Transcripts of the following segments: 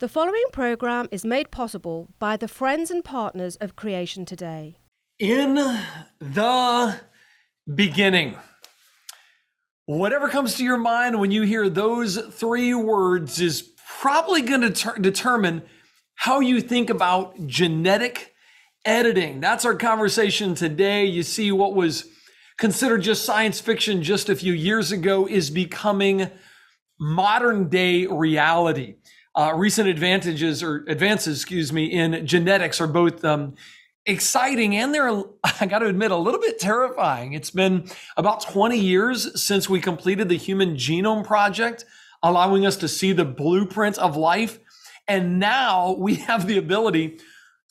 The following program is made possible by the friends and partners of Creation Today. In the beginning. Whatever comes to your mind when you hear those three words is probably going to determine how you think about genetic editing. That's our conversation today. You see, what was considered just science fiction just a few years ago is becoming modern day reality. Recent advances in genetics are both exciting and they're, I got to admit, a little bit terrifying. It's been about 20 years since we completed the Human Genome Project, allowing us to see the blueprint of life. And now we have the ability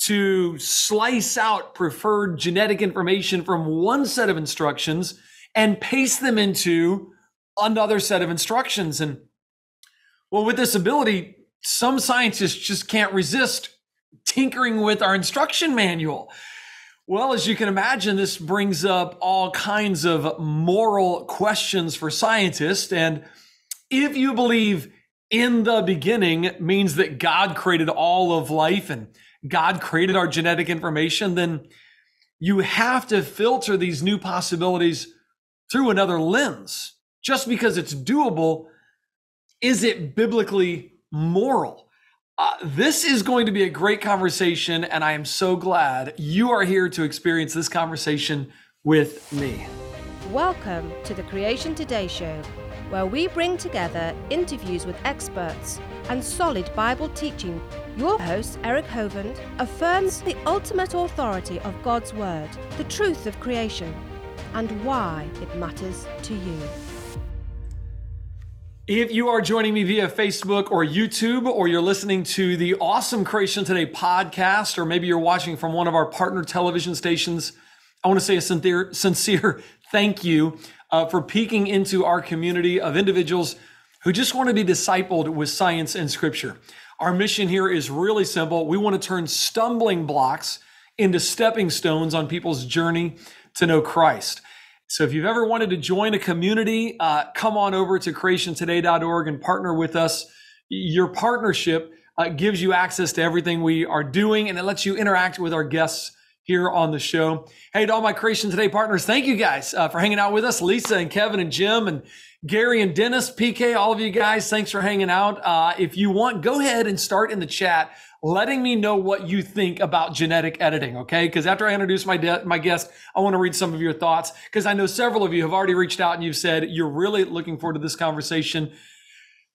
to slice out preferred genetic information from one set of instructions and paste them into another set of instructions. And well, with this ability, some scientists just can't resist tinkering with our instruction manual. Well, as you can imagine, this brings up all kinds of moral questions for scientists. And if you believe in the beginning means that God created all of life and God created our genetic information, then you have to filter these new possibilities through another lens. Just because it's doable, is it biblically moral? This is going to be a great conversation, and I am so glad you are here to experience this conversation with me. Welcome to the Creation Today Show, where we bring together interviews with experts and solid Bible teaching. Your host, Eric Hovind, affirms the ultimate authority of God's Word, the truth of creation, and why it matters to you. If you are joining me via Facebook or YouTube, or you're listening to the awesome Creation Today podcast, or maybe you're watching from one of our partner television stations, I want to say a sincere thank you for peeking into our community of individuals who just want to be discipled with science and scripture. Our mission here is really simple. We want to turn stumbling blocks into stepping stones on people's journey to know Christ. So if you've ever wanted to join a community, come on over to creationtoday.org and partner with us. Your partnership gives you access to everything we are doing, and it lets you interact with our guests here on the show. Hey, to all my Creation Today partners, thank you guys for hanging out with us. Lisa and Kevin and Jim and Gary and Dennis, PK, all of you guys, thanks for hanging out. If you want, go ahead and start in the chat letting me know what you think about genetic editing, okay? Because after I introduce my guest, I want to read some of your thoughts, because I know several of you have already reached out and you've said you're really looking forward to this conversation,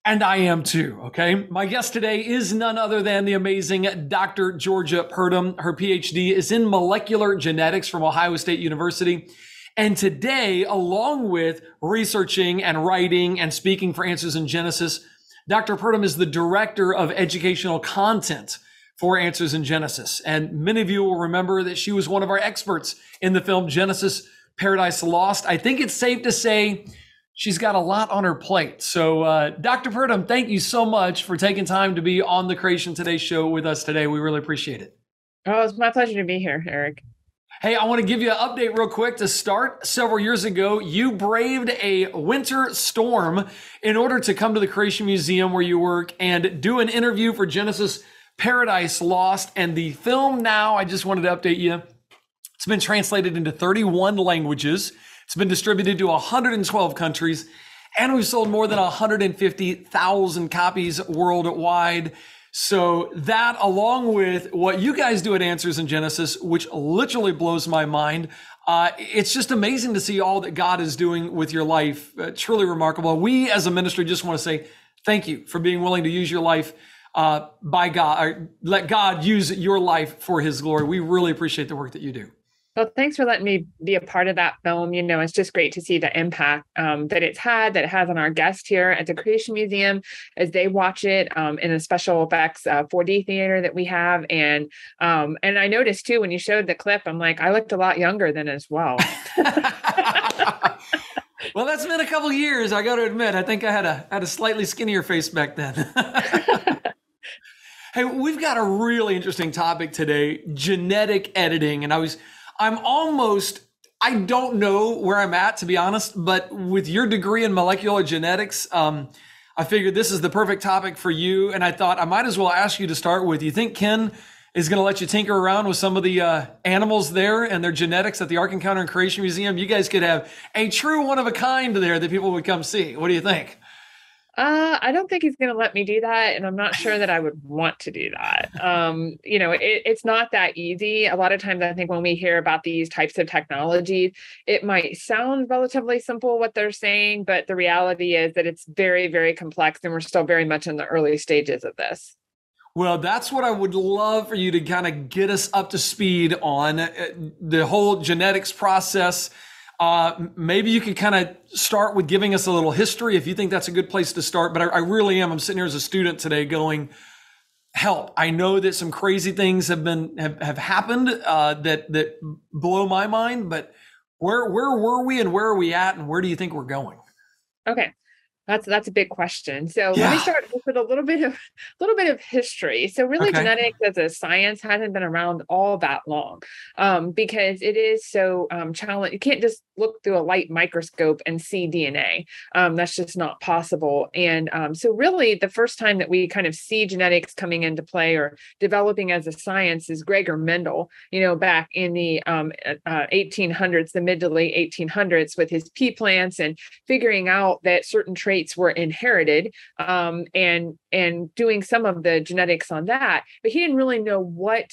and I am too, okay? My guest today is none other than the amazing Dr. Georgia Purdom. Her PhD is in molecular genetics from Ohio State University. And today, along with researching and writing and speaking for Answers in Genesis, Dr. Purdom is the director of educational content for Answers in Genesis. And many of you will remember that she was one of our experts in the film Genesis Paradise Lost. I think it's safe to say she's got a lot on her plate. So Dr. Purdom, thank you so much for taking time to be on the Creation Today show with us today. We really appreciate it. Oh, it's my pleasure to be here, Eric. Hey, I want to give you an update real quick to start. Several years ago, you braved a winter storm in order to come to the Creation Museum where you work and do an interview for Genesis Paradise Lost and the film now. I just wanted to update you. It's been translated into 31 languages. It's been distributed to 112 countries, and we've sold more than 150,000 copies worldwide. So that, along with what you guys do at Answers in Genesis, which literally blows my mind, it's just amazing to see all that God is doing with your life. Truly remarkable. We as a ministry just want to say thank you for being willing to use your life by God, or let God use your life for his glory. We really appreciate the work that you do. Well, thanks for letting me be a part of that film. You know, it's just great to see the impact that it's had, that it has on our guests here at the Creation Museum as they watch it in a special effects 4D theater that we have. And I noticed too, when you showed the clip, I'm like, I looked a lot younger then as well. Well, that's been a couple of years. I got to admit, I think I had a slightly skinnier face back then. Hey, we've got a really interesting topic today, genetic editing. And I don't know where I'm at, to be honest, but with your degree in molecular genetics, I figured this is the perfect topic for you. And I thought I might as well ask you to start with, you think Ken is going to let you tinker around with some of the animals there and their genetics at the Ark Encounter and Creation Museum? You guys could have a true one of a kind there that people would come see. What do you think? I don't think he's going to let me do that. And I'm not sure that I would want to do that. You know, it's not that easy. A lot of times I think when we hear about these types of technologies, it might sound relatively simple what they're saying, but the reality is that it's very, very complex and we're still very much in the early stages of this. Well, that's what I would love for you to kind of get us up to speed on the whole genetics process. Maybe you could kind of start with giving us a little history if you think that's a good place to start. But I really am. I'm sitting here as a student today going, help. I know that some crazy things have happened that blow my mind. But where were we and where are we at and where do you think we're going? Okay. That's a big question. So yeah. Let me start with a little bit of history. So really, okay. Genetics as a science hasn't been around all that long, because it is so challenging. You can't just look through a light microscope and see DNA. That's just not possible. And so really, the first time that we kind of see genetics coming into play or developing as a science is Gregor Mendel. You know, back in the 1800s, the mid to late 1800s, with his pea plants and figuring out that certain traits were inherited, and doing some of the genetics on that, but he didn't really know what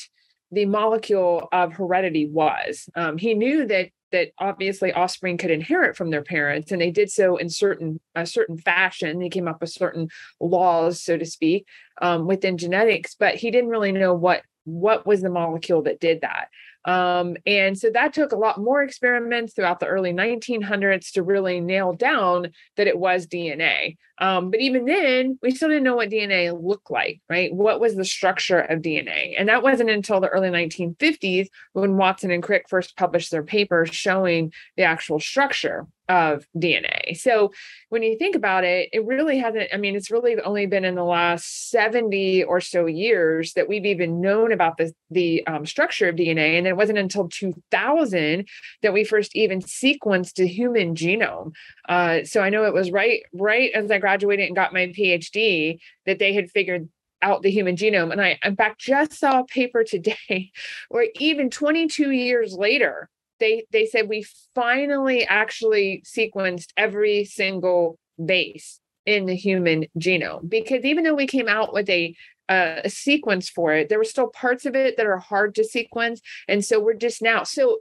the molecule of heredity was. He knew that obviously offspring could inherit from their parents, and they did so in a certain fashion. They came up with certain laws, so to speak, within genetics, but he didn't really know what was the molecule that did that. And so that took a lot more experiments throughout the early 1900s to really nail down that it was DNA. But even then, we still didn't know what DNA looked like, right? What was the structure of DNA? And that wasn't until the early 1950s when Watson and Crick first published their paper showing the actual structure of DNA. So when you think about it, it really hasn't, I mean, it's really only been in the last 70 or so years that we've even known about the structure of DNA. And it wasn't until 2000 that we first even sequenced the human genome. So I know it was right as I graduated and got my PhD that they had figured out the human genome. And I, in fact, just saw a paper today where even 22 years later, they said we finally actually sequenced every single base in the human genome, because even though we came out with a sequence for it, there were still parts of it that are hard to sequence. And so we're just now. So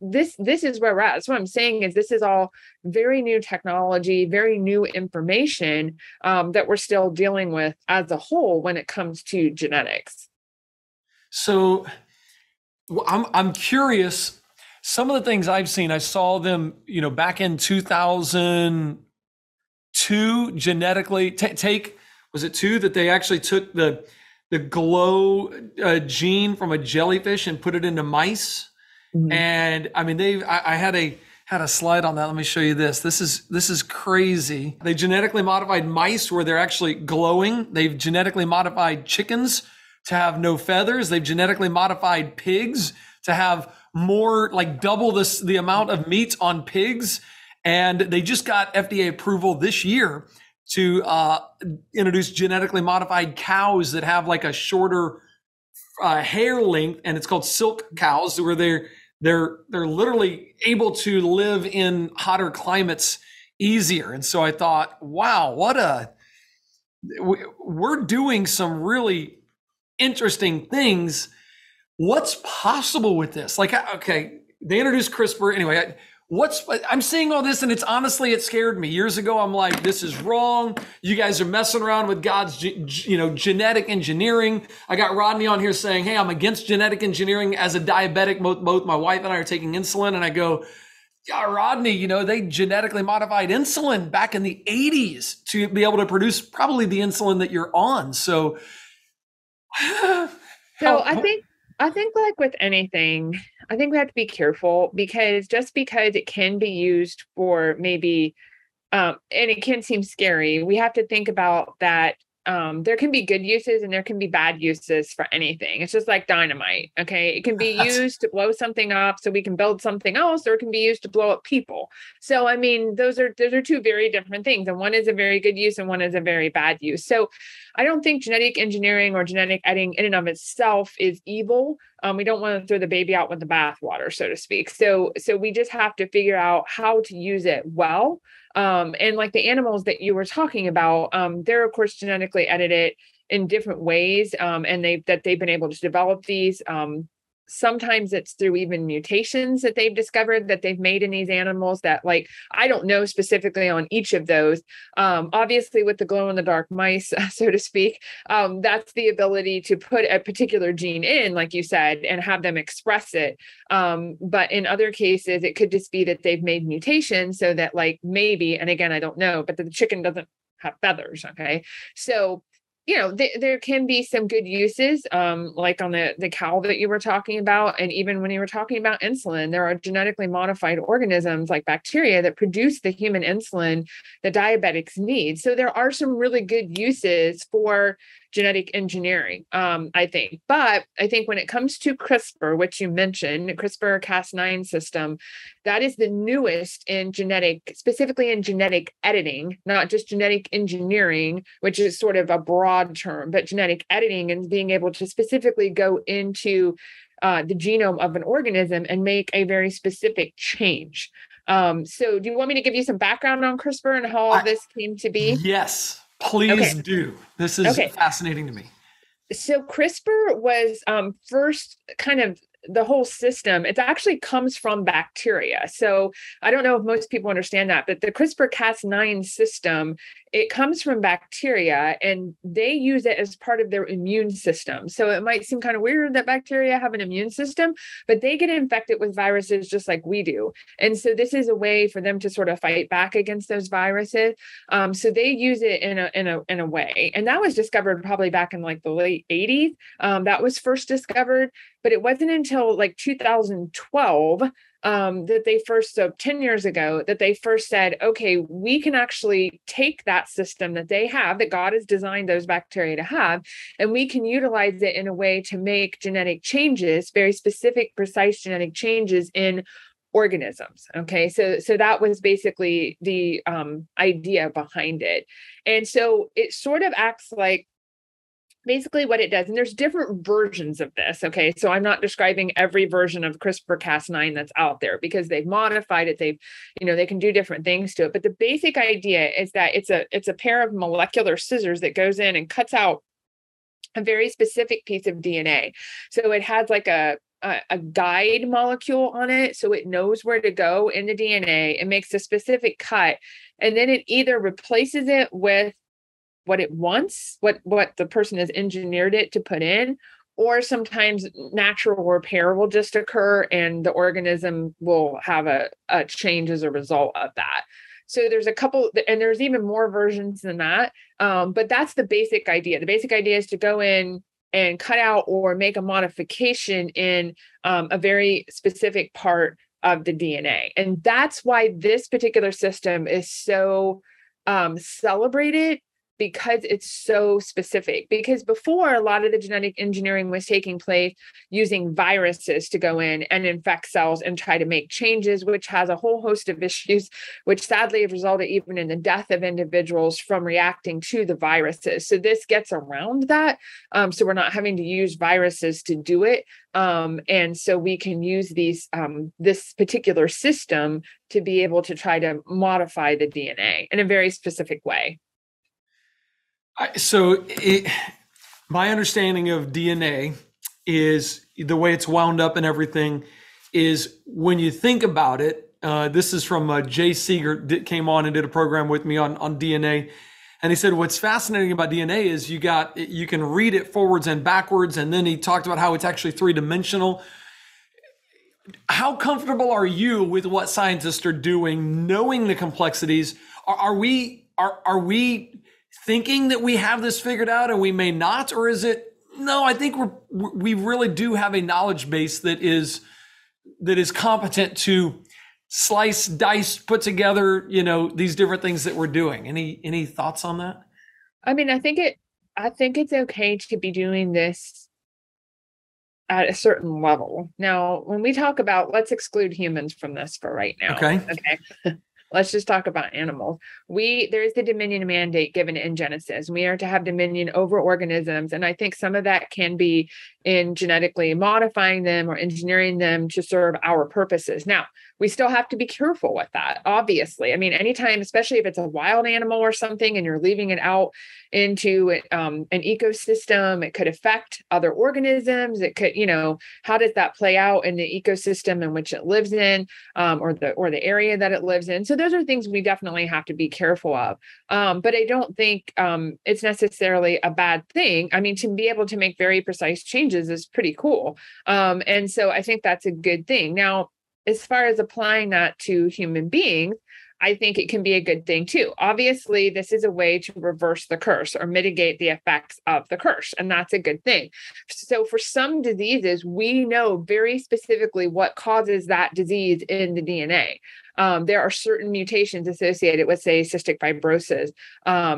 this is where we're at. So what I'm saying is this is all very new technology, very new information that we're still dealing with as a whole when it comes to genetics. So I'm curious. Some of the things I've seen, I saw them, you know, back in 2002 genetically take, was it 2002 that they actually took the glow gene from a jellyfish and put it into mice? Mm-hmm. And I mean, I had a slide on that. Let me show you this. This is crazy. They genetically modified mice where they're actually glowing. They've genetically modified chickens to have no feathers. They've genetically modified pigs to have more, like double the amount of meat on pigs. And they just got FDA approval this year to introduce genetically modified cows that have like a shorter hair length, and it's called silk cows, where they're literally able to live in hotter climates easier. And so I thought, wow, we're doing some really interesting things. What's possible with this? Like, okay, they introduced CRISPR. Anyway, I'm seeing all this, and it's honestly, it scared me. Years ago, I'm like, this is wrong. You guys are messing around with God's, you know, genetic engineering. I got Rodney on here saying, hey, I'm against genetic engineering as a diabetic. Both my wife and I are taking insulin. And I go, yeah, Rodney, you know, they genetically modified insulin back in the 80s to be able to produce probably the insulin that you're on. So, I think like with anything, I think we have to be careful, because just because it can be used for maybe, and it can seem scary, we have to think about that there can be good uses and there can be bad uses for anything. It's just like dynamite. Okay. It can be used to blow something up so we can build something else, or it can be used to blow up people. So, I mean, those are two very different things. And one is a very good use and one is a very bad use. So I don't think genetic engineering or genetic editing in and of itself is evil. We don't want to throw the baby out with the bathwater, so to speak. So we just have to figure out how to use it well. And like the animals that you were talking about, they're of course genetically edited in different ways. And they've been able to develop these, sometimes it's through even mutations that they've discovered that they've made in these animals that, like, I don't know specifically on each of those. Obviously with the glow in the dark mice, so to speak, that's the ability to put a particular gene in, like you said, and have them express it. But in other cases, it could just be that they've made mutations so that, like, maybe, and again, I don't know, but the chicken doesn't have feathers. Okay. So, you know, there can be some good uses, like on the cow that you were talking about. And even when you were talking about insulin, there are genetically modified organisms like bacteria that produce the human insulin that diabetics need. So there are some really good uses for genetic engineering, I think. But I think when it comes to CRISPR, which you mentioned, CRISPR-Cas9 system, that is the newest in genetic, specifically in genetic editing, not just genetic engineering, which is sort of a broad term, but genetic editing and being able to specifically go into the genome of an organism and make a very specific change. So do you want me to give you some background on CRISPR and how all this came to be? Yes. Please do. This is fascinating to me. So CRISPR was first kind of the whole system. It actually comes from bacteria. So I don't know if most people understand that, but the CRISPR-Cas9 system, it comes from bacteria and they use it as part of their immune system. So it might seem kind of weird that bacteria have an immune system, but they get infected with viruses just like we do. And so this is a way for them to sort of fight back against those viruses. So they use it in a way. And that was discovered probably back in like the late 80s. That was first discovered, but it wasn't until like 2012 that they first, so 10 years ago, that they first said, okay, we can actually take that system that they have, that God has designed those bacteria to have, and we can utilize it in a way to make genetic changes, very specific, precise genetic changes in organisms. Okay. So that was basically the idea behind it. And so it sort of acts like, basically what it does, and there's different versions of this, okay? So I'm not describing every version of CRISPR-Cas9 that's out there because they've modified it. They've, you know, they can do different things to it. But the basic idea is that it's a pair of molecular scissors that goes in and cuts out a very specific piece of DNA. So it has like a guide molecule on it. So it knows where to go in the DNA. It makes a specific cut, and then it either replaces it with what it wants, what the person has engineered it to put in, or sometimes natural repair will just occur and the organism will have a change as a result of that. So there's a couple, and there's even more versions than that. But that's the basic idea. The basic idea is to go in and cut out or make a modification in a very specific part of the DNA. And that's why this particular system is so celebrated, because it's so specific. Because before, a lot of the genetic engineering was taking place using viruses to go in and infect cells and try to make changes, which has a whole host of issues, which sadly have resulted even in the death of individuals from reacting to the viruses. So this gets around that. So we're not having to use viruses to do it. And so we can use these this particular system to be able to try to modify the DNA in a very specific way. So my understanding of DNA is the way it's wound up and everything is, when you think about it, this is from Jay Seeger that came on and did a program with me on DNA. And he said, what's fascinating about DNA is you can read it forwards and backwards. And then he talked about how it's actually three-dimensional. How comfortable are you with what scientists are doing, knowing the complexities? Are we thinking that we have this figured out and we may not? Or is it, no, I think we really do have a knowledge base that is competent to slice, dice, put together, you know, these different things that we're doing. Any thoughts on that? I mean, I think it I think it's okay to be doing this at a certain level. Now, when we talk about, let's exclude humans from this for right now. Okay. Let's just talk about animals. There is the dominion mandate given in Genesis. We are to have dominion over organisms. And I think some of that can be in genetically modifying them or engineering them to serve our purposes. Now, we still have to be careful with that, obviously. I mean, anytime, especially if it's a wild animal or something and you're leaving it out into an ecosystem, it could affect other organisms. It could, how does that play out in the ecosystem in which it lives in, or the area that it lives in? So those are things we definitely have to be careful of. But I don't think it's necessarily a bad thing. I mean, to be able to make very precise changes is pretty cool. And so I think that's a good thing. Now, as far as applying that to human beings, I think it can be a good thing too. Obviously, this is a way to reverse the curse or mitigate the effects of the curse, and that's a good thing. So for some diseases, we know very specifically what causes that disease in the DNA. There are certain mutations associated with, say, cystic fibrosis.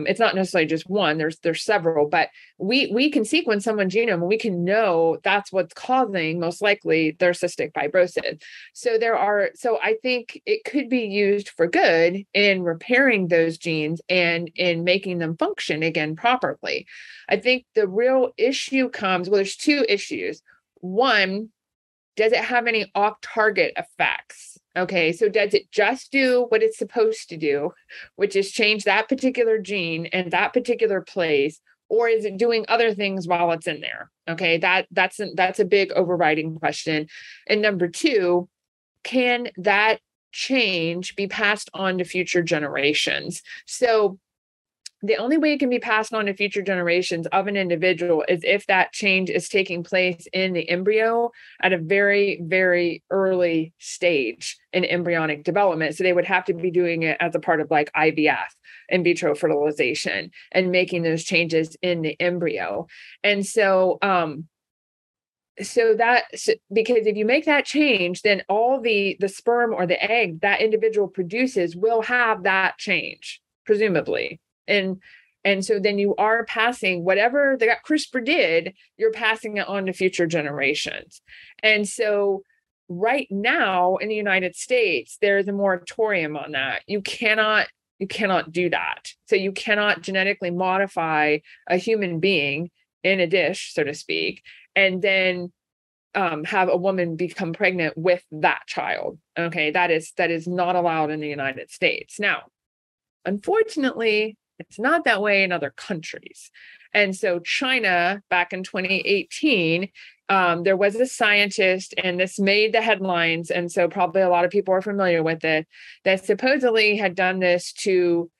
It's not necessarily just one, there's several, but we can sequence someone's genome and we can know that's what's causing most likely their cystic fibrosis. So I think it could be used for good in repairing those genes and in making them function again properly. I think the real issue comes, there's two issues. One, does it have any off-target effects? Okay, so does it just do what it's supposed to do, which is change that particular gene in that particular place, or is it doing other things while it's in there? Okay, that's a big overriding question. And number two, can that change be passed on to future generations? So the only way it can be passed on to future generations of an individual is if that change is taking place in the embryo at a very, very early stage in embryonic development. So they would have to be doing it as a part of like IVF, in vitro fertilization, and making those changes in the embryo. And so, because if you make that change, then all the sperm or the egg that individual produces will have that change, presumably. And so then you are passing whatever that CRISPR did, you're passing it on to future generations. And so right now in the United States, there's a moratorium on that. You cannot do that. So you cannot genetically modify a human being in a dish, so to speak, and then have a woman become pregnant with that child. Okay, that is not allowed in the United States. Now, unfortunately, it's not that way in other countries. And so China, back in 2018, there was a scientist, and this made the headlines, and so probably a lot of people are familiar with it, that supposedly had done this to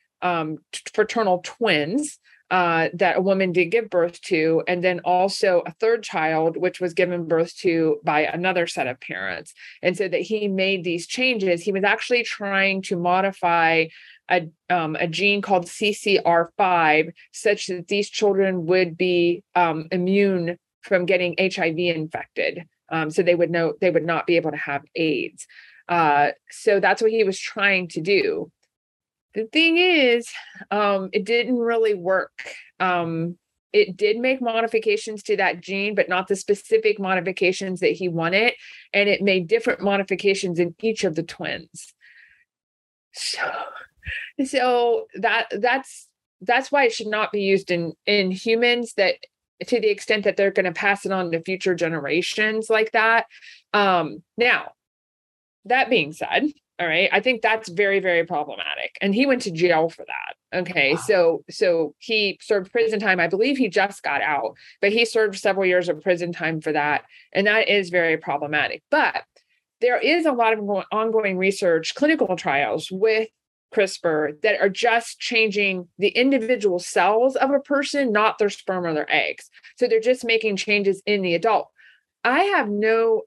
fraternal twins that a woman did give birth to, and then also a third child, which was given birth to by another set of parents. And so that he made these changes. He was actually trying to modify a gene called CCR5, such that these children would be immune from getting HIV infected. So they would not be able to have AIDS. So that's what he was trying to do. The thing is, it didn't really work. It did make modifications to that gene, but not the specific modifications that he wanted. And it made different modifications in each of the twins. So that's why it should not be used in humans, that to the extent that they're going to pass it on to future generations like that. Now, that being said, all right, I think that's very, very problematic. And he went to jail for that. Okay. Wow. So he served prison time. I believe he just got out, but he served several years of prison time for that. And that is very problematic. But there is a lot of ongoing research, clinical trials with CRISPR that are just changing the individual cells of a person, not their sperm or their eggs. So they're just making changes in the adult. I have no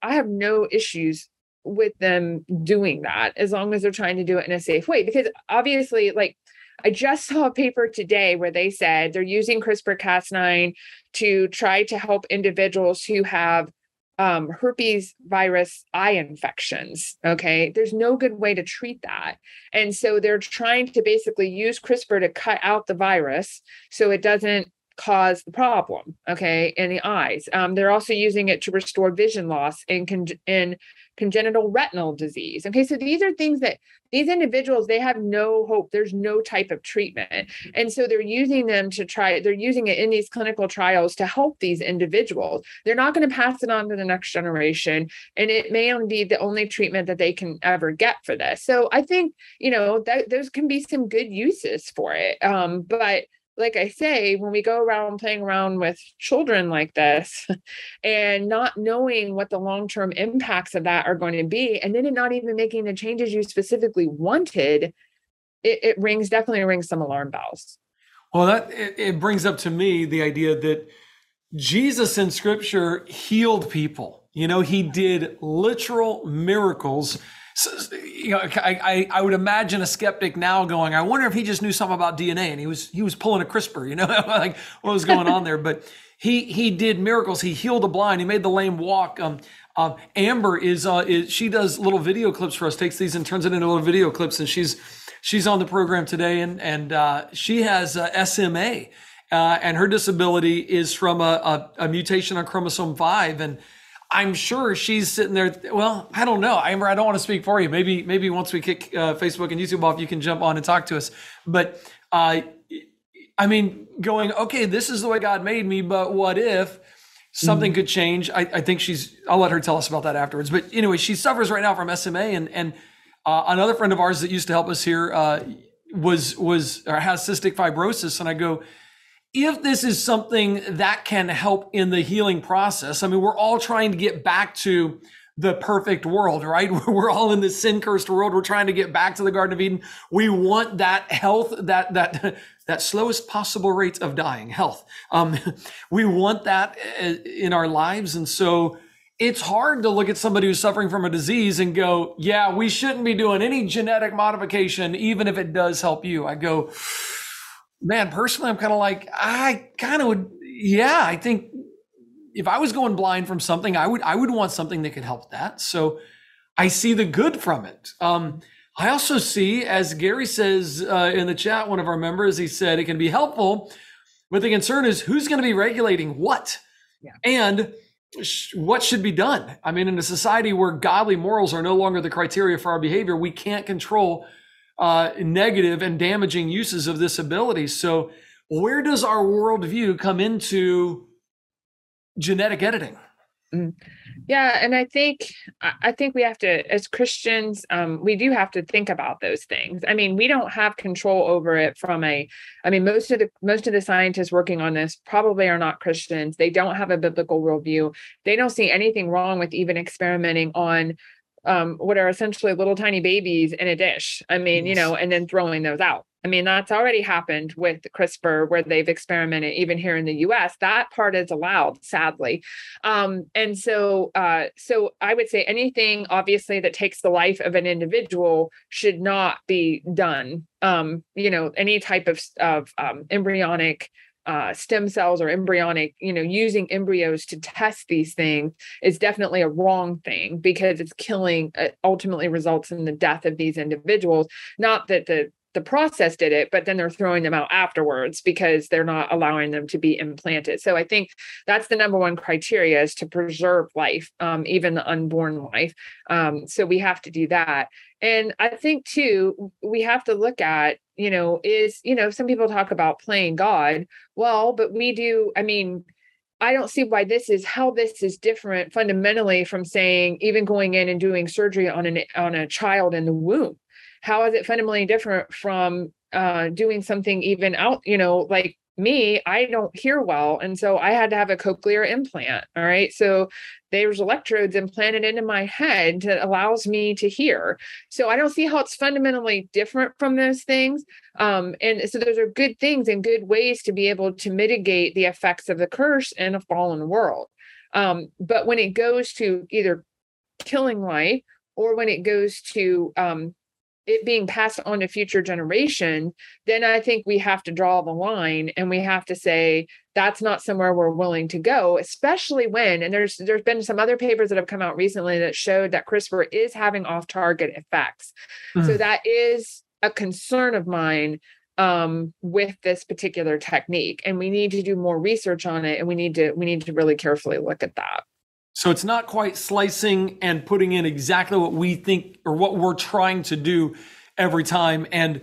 issues with them doing that, as long as they're trying to do it in a safe way. Because obviously, like, I just saw a paper today where they said they're using CRISPR-Cas9 to try to help individuals who have herpes virus eye infections. Okay. There's no good way to treat that. And so they're trying to basically use CRISPR to cut out the virus so it doesn't cause the problem, okay, in the eyes. They're also using it to restore vision loss in congenital retinal disease. Okay, so these are things that these individuals, they have no hope. There's no type of treatment. And so they're using them to try, they're using it in these clinical trials to help these individuals. They're not going to pass it on to the next generation. And it may be the only treatment that they can ever get for this. So I think, you know, that those can be some good uses for it. But like I say, when we go around playing around with children like this and not knowing what the long-term impacts of that are going to be, and then not even making the changes you specifically wanted, it rings, definitely rings some alarm bells. Well, that it brings up to me the idea that Jesus in Scripture healed people. You know, he did literal miracles. So, you know, I would imagine a skeptic now going, I wonder if he just knew something about DNA and he was pulling a CRISPR, you know, like what was going on there. But he did miracles. He healed the blind. He made the lame walk. Amber is she does little video clips for us, takes these and turns it into little video clips. And she's on the program today, and she has SMA, and her disability is from a mutation on chromosome 5. And I'm sure she's sitting there. Well, I don't know. Amber, I don't want to speak for you. Maybe once we kick Facebook and YouTube off, you can jump on and talk to us. But I mean, going, okay, this is the way God made me, but what if something could change? I think I'll let her tell us about that afterwards. But anyway, she suffers right now from SMA. And another friend of ours that used to help us here or has cystic fibrosis. And I go, if this is something that can help in the healing process, I mean, we're all trying to get back to the perfect world, right? We're all in this sin-cursed world. We're trying to get back to the Garden of Eden. We want that health, that slowest possible rate of dying, health. We want that in our lives. And so it's hard to look at somebody who's suffering from a disease and go, yeah, we shouldn't be doing any genetic modification, even if it does help you. I go, man, personally, I'm kind of like, I kind of would, yeah, I think if I was going blind from something, I would want something that could help that. So I see the good from it. I also see, as Gary says in the chat, one of our members, he said it can be helpful, but the concern is who's going to be regulating what, yeah, and what should be done. I mean, in a society where godly morals are no longer the criteria for our behavior, we can't control negative and damaging uses of this ability. So where does our worldview come into genetic editing? Yeah. And I think we have to, as Christians, we do have to think about those things. I mean, we don't have control over it most of the scientists working on this probably are not Christians. They don't have a biblical worldview. They don't see anything wrong with even experimenting on what are essentially little tiny babies in a dish. I mean, you know, and then throwing those out. I mean, that's already happened with CRISPR, where they've experimented even here in the U.S. That part is allowed, sadly. So I would say anything, obviously, that takes the life of an individual should not be done. You know, any type of embryonic stem cells or embryonic, you know, using embryos to test these things is definitely a wrong thing, because it's killing, ultimately results in the death of these individuals. Not that the process did it, but then they're throwing them out afterwards because they're not allowing them to be implanted. So I think that's the number one criteria, is to preserve life, even the unborn life. So we have to do that. And I think too, we have to look at, you know, is, you know, some people talk about playing God. Well, but we do, I mean, I don't see why this is different fundamentally from saying, even going in and doing surgery on a child in the womb. How is it fundamentally different from doing something even out, you know, like me, I don't hear well. And so I had to have a cochlear implant. All right. So there's electrodes implanted into my head that allows me to hear. So I don't see how it's fundamentally different from those things. And so those are good things and good ways to be able to mitigate the effects of the curse in a fallen world. But when it goes to either killing life, or when it goes to, it being passed on to future generations, then I think we have to draw the line, and we have to say that's not somewhere we're willing to go, especially when, and there's been some other papers that have come out recently that showed that CRISPR is having off-target effects. So that is a concern of mine, with this particular technique, and we need to do more research on it, and we need to really carefully look at that. So it's not quite slicing and putting in exactly what we think or what we're trying to do every time. And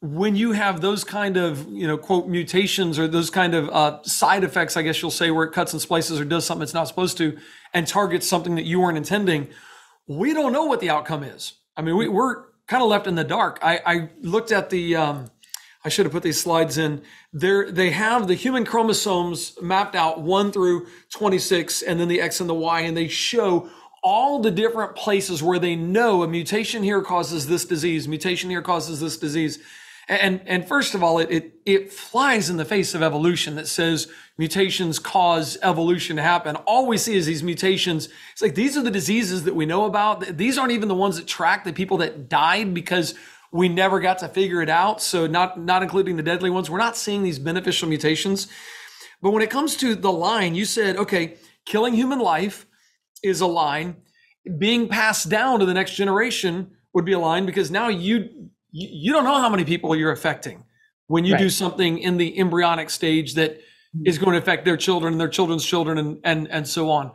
when you have those kind of, quote, mutations or those kind of side effects, I guess you'll say, where it cuts and splices or does something it's not supposed to and targets something that you weren't intending, we don't know what the outcome is. I mean, we're kind of left in the dark. I looked at the, I should have put these slides in. They have the human chromosomes mapped out 1 through 26, and then the X and the Y, and they show all the different places where they know a mutation here causes this disease, mutation here causes this disease. And first of all, it flies in the face of evolution that says mutations cause evolution to happen. All we see is these mutations. It's like, these are the diseases that we know about. These aren't even the ones that track the people that died because we never got to figure it out. So not including the deadly ones, we're not seeing these beneficial mutations. But when it comes to the line, you said, okay, killing human life is a line. Being passed down to the next generation would be a line, because now you don't know how many people you're affecting when you do something in the embryonic stage that is going to affect their children and their children's children and so on.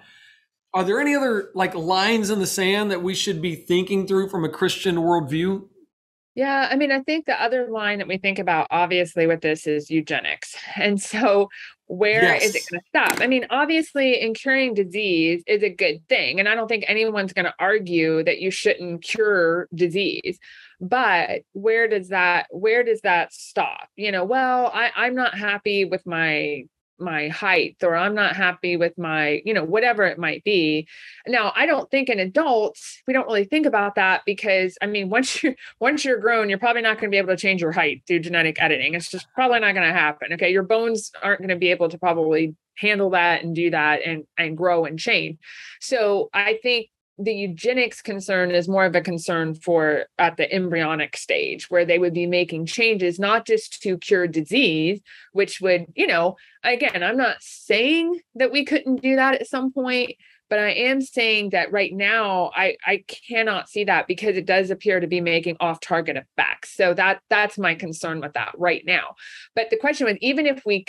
Are there any other lines in the sand that we should be thinking through from a Christian worldview? Yeah, I mean, I think the other line that we think about, obviously, with this is eugenics. And so where is it going to stop? I mean, obviously, in curing disease is a good thing. And I don't think anyone's going to argue that you shouldn't cure disease. But where does that stop? Well, I'm not happy with my height, or I'm not happy with my, whatever it might be. Now, I don't think in adults, we don't really think about that, because I mean, once you're grown, you're probably not going to be able to change your height through genetic editing. It's just probably not going to happen. Okay. Your bones aren't going to be able to probably handle that and do that and grow and change. So I think the eugenics concern is more of a concern for at the embryonic stage, where they would be making changes, not just to cure disease, which would, again, I'm not saying that we couldn't do that at some point, but I am saying that right now, I cannot see that, because it does appear to be making off-target effects. So that's my concern with that right now. But the question was, even if we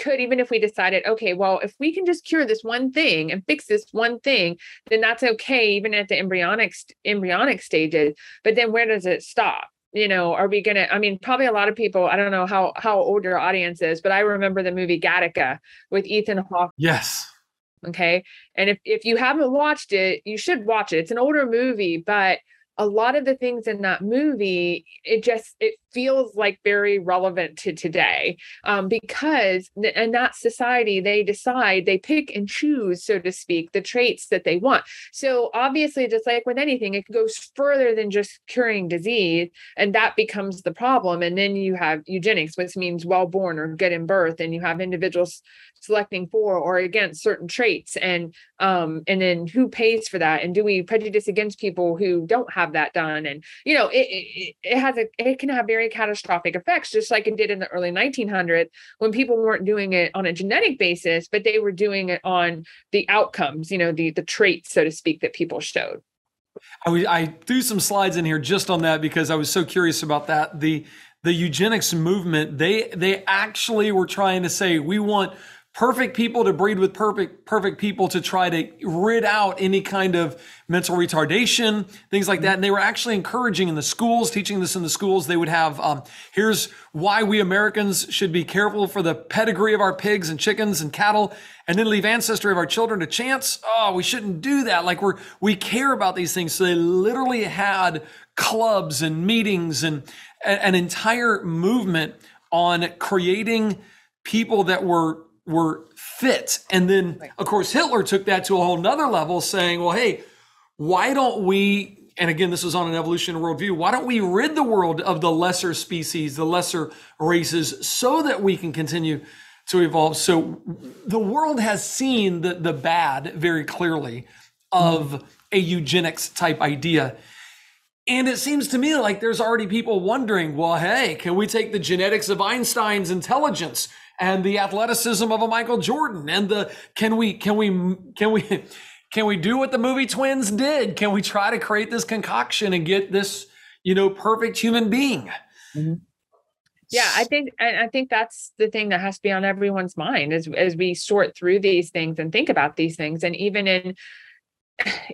decided, okay, well, if we can just cure this one thing and fix this one thing, then that's okay, even at the embryonic stages. But then where does it stop? Are we going to, probably a lot of people, I don't know how old your audience is, but I remember the movie Gattaca with Ethan Hawke. Yes. Okay. And if you haven't watched it, you should watch it. It's an older movie, but a lot of the things in that movie, it feels like very relevant to today, because in that society, they pick and choose, so to speak, the traits that they want. So obviously, just like with anything, it goes further than just curing disease, and that becomes the problem. And then you have eugenics, which means well-born or good in birth, and you have individuals selecting for or against certain traits, and then who pays for that, and do we prejudice against people who don't have that done? And it can have very catastrophic effects, just like it did in the early 1900s, when people weren't doing it on a genetic basis, but they were doing it on the outcomes, the traits, so to speak, that people showed. I threw some slides in here just on that, because I was so curious about that. The eugenics movement, they actually were trying to say, we want perfect people to breed with perfect people, to try to rid out any kind of mental retardation, things like that. And they were actually encouraging in the schools, teaching this in the schools. They would have, here's why we Americans should be careful for the pedigree of our pigs and chickens and cattle, and then leave ancestry of our children to chance. Oh, we shouldn't do that. Like we care about these things. So they literally had clubs and meetings and an entire movement on creating people that were fit. And then, of course, Hitler took that to a whole nother level, saying, well, hey, why don't we, and again, this was on an evolutionary worldview, why don't we rid the world of the lesser species, the lesser races, so that we can continue to evolve? So the world has seen the bad very clearly of a eugenics type idea. And it seems to me like there's already people wondering, well, hey, can we take the genetics of Einstein's intelligence and the athleticism of a Michael Jordan, and can we do what the movie Twins did? Can we try to create this concoction and get this, perfect human being? Mm-hmm. Yeah, I think that's the thing that has to be on everyone's mind as we sort through these things and think about these things. And even in,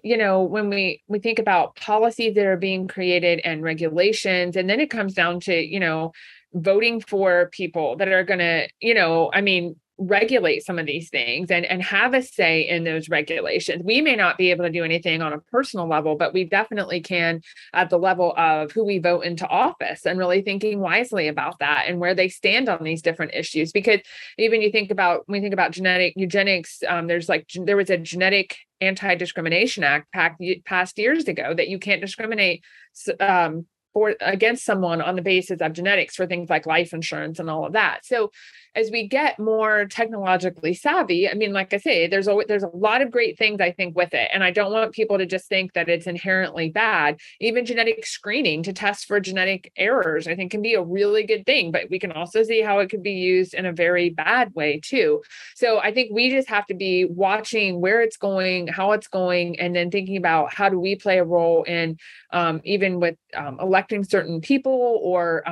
you know, when we think about policies that are being created and regulations, and then it comes down to, you know, voting for people that are going to, you know, I mean, regulate some of these things and have a say in those regulations. We may not be able to do anything on a personal level, but we definitely can at the level of who we vote into office and really thinking wisely about that and where they stand on these different issues. Because even when we think about genetic eugenics, there was a Genetic Anti-Discrimination Act passed years ago that you can't discriminate against someone on the basis of genetics for things like life insurance and all of that. So as we get more technologically savvy, I mean, like I say, there's a lot of great things I think with it. And I don't want people to just think that it's inherently bad. Even genetic screening to test for genetic errors, I think can be a really good thing, but we can also see how it could be used in a very bad way too. So I think we just have to be watching where it's going, how it's going, and then thinking about how do we play a role in even with electing certain people or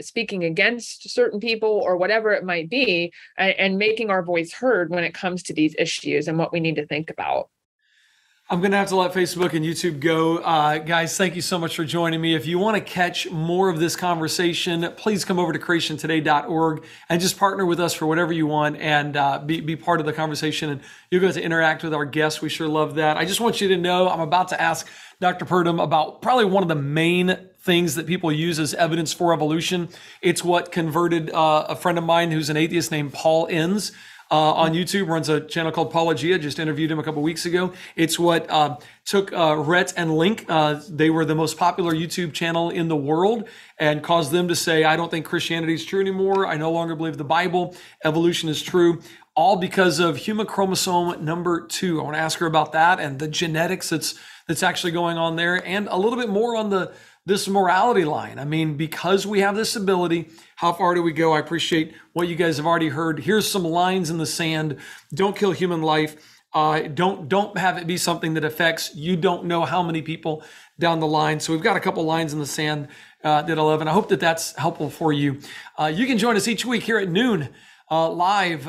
speaking against certain people or whatever it might be, and making our voice heard when it comes to these issues and what we need to think about. I'm going to have to let Facebook and YouTube go. Guys, thank you so much for joining me. If you want to catch more of this conversation, please come over to creationtoday.org and just partner with us for whatever you want and be part of the conversation. And you'll get to interact with our guests. We sure love that. I just want you to know I'm about to ask Dr. Purdom about probably one of the main things that people use as evidence for evolution. It's what converted a friend of mine who's an atheist named Paul Ennis on YouTube, runs a channel called Paulogia, just interviewed him a couple weeks ago. It's what took Rhett and Link, they were the most popular YouTube channel in the world, and caused them to say, I don't think Christianity is true anymore. I no longer believe the Bible. Evolution is true. All because of human chromosome number 2. I want to ask her about that and the genetics that's actually going on there, and a little bit more on this morality line. I mean, because we have this ability, how far do we go? I appreciate what you guys have already heard. Here's some lines in the sand. Don't kill human life. Don't have it be something that affects you don't know how many people down the line. So we've got a couple lines in the sand that I love, and I hope that that's helpful for you. You can join us each week here at noon. Live,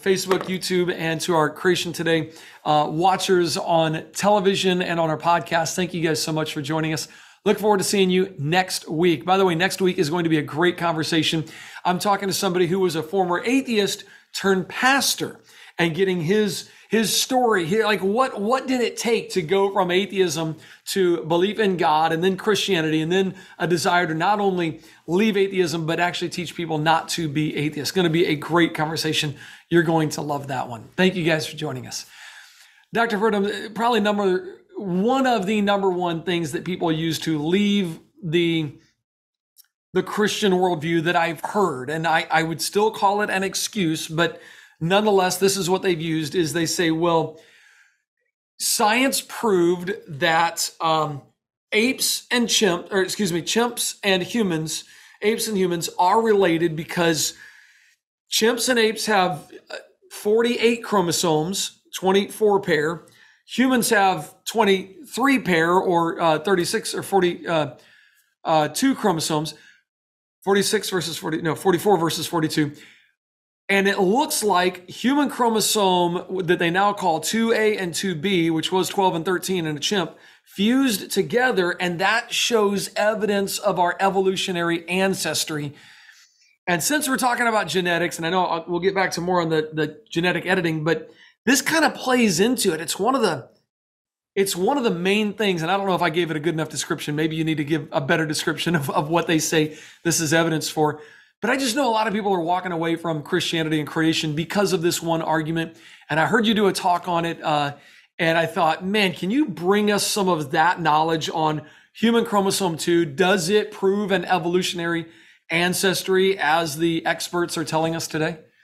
Facebook, YouTube, and to our Creation Today watchers on television and on our podcast. Thank you guys so much for joining us. Look forward to seeing you next week. By the way, next week is going to be a great conversation. I'm talking to somebody who was a former atheist turned pastor and getting his story here. Like what did it take to go from atheism to belief in God and then Christianity and then a desire to not only leave atheism, but actually teach people not to be atheists. It's going to be a great conversation. You're going to love that one. Thank you guys for joining us. Dr. Purdom, probably number one things that people use to leave the Christian worldview that I've heard, and I would still call it an excuse, but nonetheless, this is what they've used, is they say, well, science proved that apes and humans are related because chimps and apes have 48 chromosomes, 24 pair. Humans have 23 pair or 36 or 42 chromosomes, 44 versus 42. And it looks like human chromosome that they now call 2A and 2B, which was 12 and 13 in a chimp, fused together, and that shows evidence of our evolutionary ancestry. And since we're talking about genetics, and I know we'll get back to more on the genetic editing, but this kind of plays into it. It's one of the main things, and I don't know if I gave it a good enough description. Maybe you need to give a better description of what they say this is evidence for. But I just know a lot of people are walking away from Christianity and creation because of this one argument. And I heard you do a talk on it. And I thought, man, can you bring us some of that knowledge on human chromosome 2? Does it prove an evolutionary ancestry as the experts are telling us today?